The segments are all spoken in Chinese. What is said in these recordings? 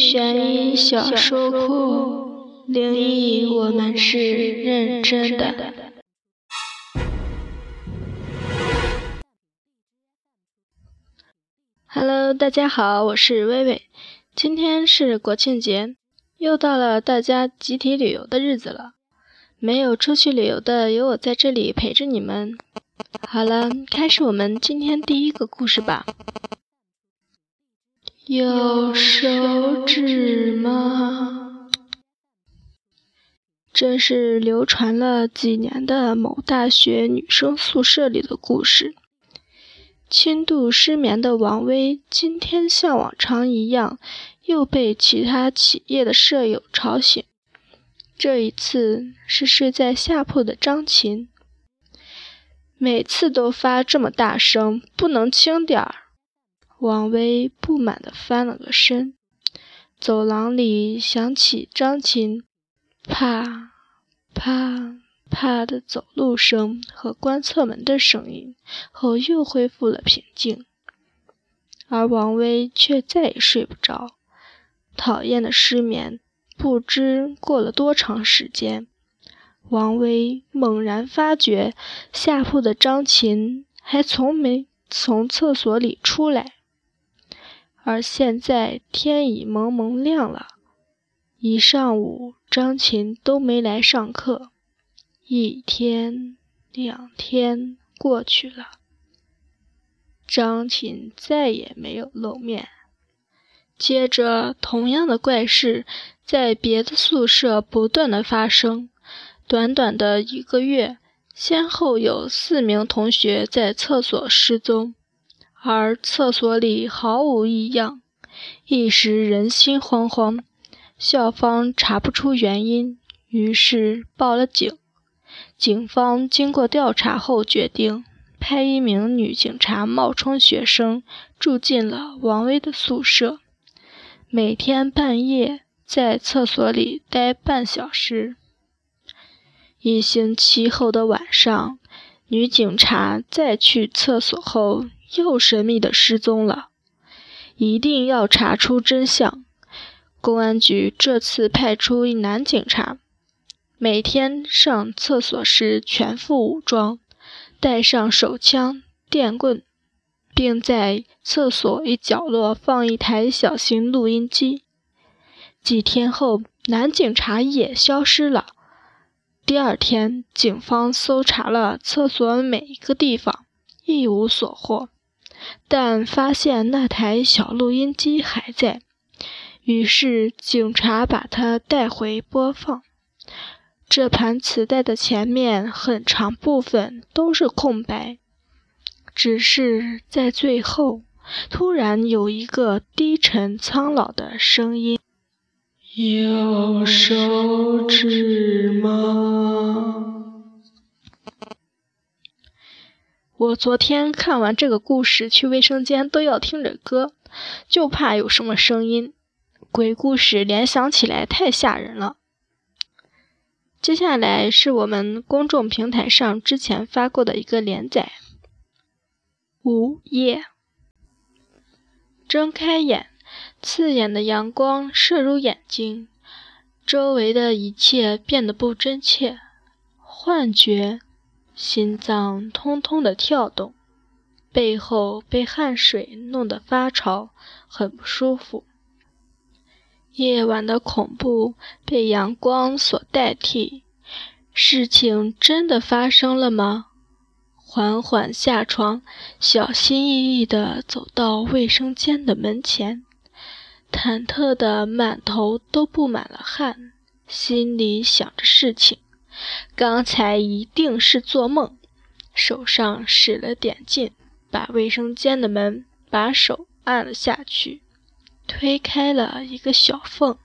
悬疑小说库，灵异我们是认真的。Hello， 大家好，我是薇薇。今天是国庆节，又到了大家集体旅游的日子了。没有出去旅游的，有我在这里陪着你们。好了，开始我们今天第一个故事吧。有手指吗？这是流传了几年的某大学女生宿舍里的故事。轻度失眠的王薇，今天像往常一样，又被其他起夜的舍友吵醒。这一次是睡在下铺的张琴。每次都发这么大声，不能轻点儿。王薇不满地翻了个身，走廊里响起张琴啪啪啪的走路声和关侧门的声音后，又恢复了平静。而王薇却再也睡不着，讨厌的失眠不知过了多长时间。王薇猛然发觉，下铺的张琴还从没从厕所里出来。而现在天已蒙蒙亮了，一上午张琴都没来上课。一天两天过去了，张琴再也没有露面。接着同样的怪事在别的宿舍不断的发生。短短的一个月，先后有4名同学在厕所失踪，而厕所里毫无异样，一时人心惶惶，校方查不出原因，于是报了警。警方经过调查后决定，派1名女警察冒充学生，住进了王薇的宿舍，每天半夜在厕所里待半小时。一星期后的晚上，女警察再去厕所后又神秘的失踪了，一定要查出真相。公安局这次派出一男警察，每天上厕所时全副武装，带上手枪、电棍，并在厕所一角落放一台小型录音机。几天后，男警察也消失了。第二天，警方搜查了厕所每一个地方，一无所获，但发现那台小录音机还在，于是警察把它带回播放。这盘磁带的前面很长部分都是空白，只是在最后，突然有一个低沉苍老的声音：有手指吗？我昨天看完这个故事，去卫生间都要听着歌，就怕有什么声音。鬼故事联想起来太吓人了。接下来是我们公众平台上之前发过的一个连载。午夜，睁开眼，刺眼的阳光射入眼睛，周围的一切变得不真切，幻觉，心脏通通的跳动，背后被汗水弄得发潮，很不舒服。夜晚的恐怖被阳光所代替，事情真的发生了吗？缓缓下床，小心翼翼地走到卫生间的门前。忐忑的满头都布满了汗，心里想着事情，刚才一定是做梦。手上使了点劲，把卫生间的门把手按了下去，推开了一个小缝。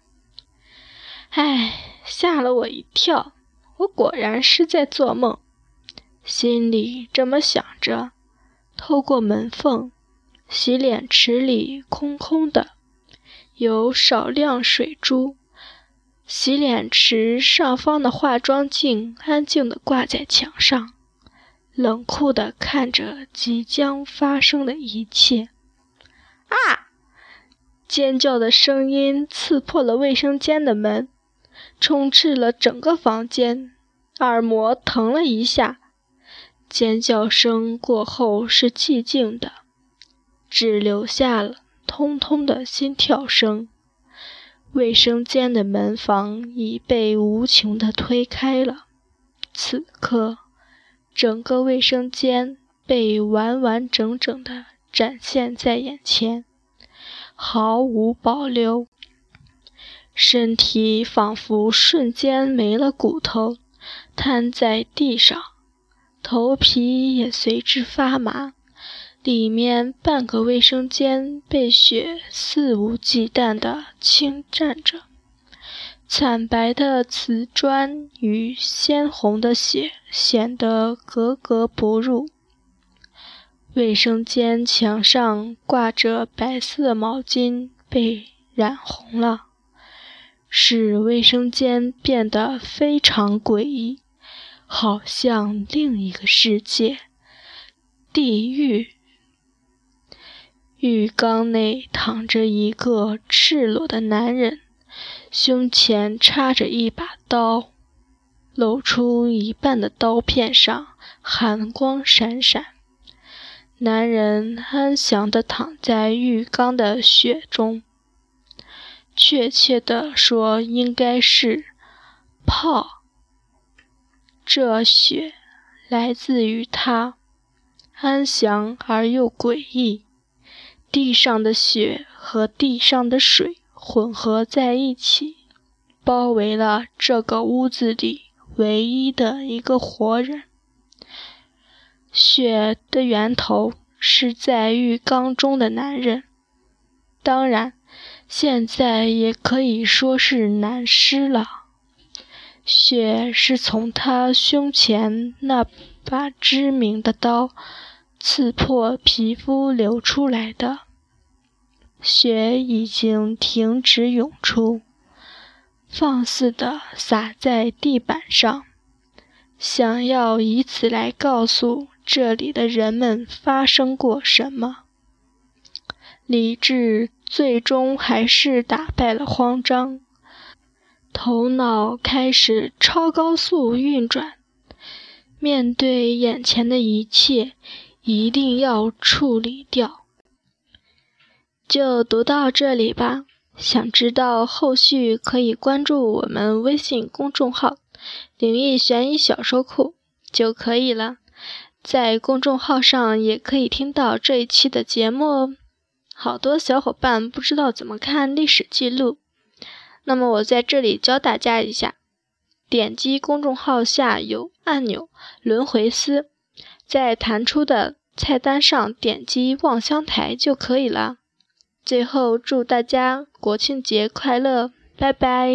唉，吓了我一跳，我果然是在做梦。心里这么想着，透过门缝，洗脸池里空空的，有少量水珠，洗脸池上方的化妆镜安静地挂在墙上，冷酷地看着即将发生的一切。啊！尖叫的声音刺破了卫生间的门，充斥了整个房间，耳膜疼了一下。尖叫声过后是寂静的，只留下了通通的心跳声。卫生间的门房已被无情地推开了，此刻整个卫生间被完完整整地展现在眼前，毫无保留。身体仿佛瞬间没了骨头，瘫在地上，头皮也随之发麻。里面半个卫生间被血肆无忌惮地侵占着，惨白的瓷砖与鲜红的血显得格格不入。卫生间墙上挂着白色毛巾被染红了，使卫生间变得非常诡异，好像另一个世界，地狱。浴缸内躺着一个赤裸的男人，胸前插着一把刀，露出一半的刀片上寒光闪闪。男人安详地躺在浴缸的血中，确切地说应该是泡。这血来自于他，安详而又诡异。地上的血和地上的水混合在一起，包围了这个屋子里唯一的一个活人。血的源头是在浴缸中的男人，当然，现在也可以说是男尸了。血是从他胸前那把致命的刀刺破皮肤流出来的。血已经停止涌出，放肆地洒在地板上，想要以此来告诉这里的人们发生过什么。理智最终还是打败了慌张，头脑开始超高速运转，面对眼前的一切，一定要处理掉。就读到这里吧，想知道后续可以关注我们微信公众号灵异悬疑小说库就可以了，在公众号上也可以听到这一期的节目哦。好多小伙伴不知道怎么看历史记录，那么我在这里教大家一下，点击公众号下有按钮轮回丝，在弹出的菜单上点击望乡台就可以了。最后祝大家国庆节快乐，拜拜。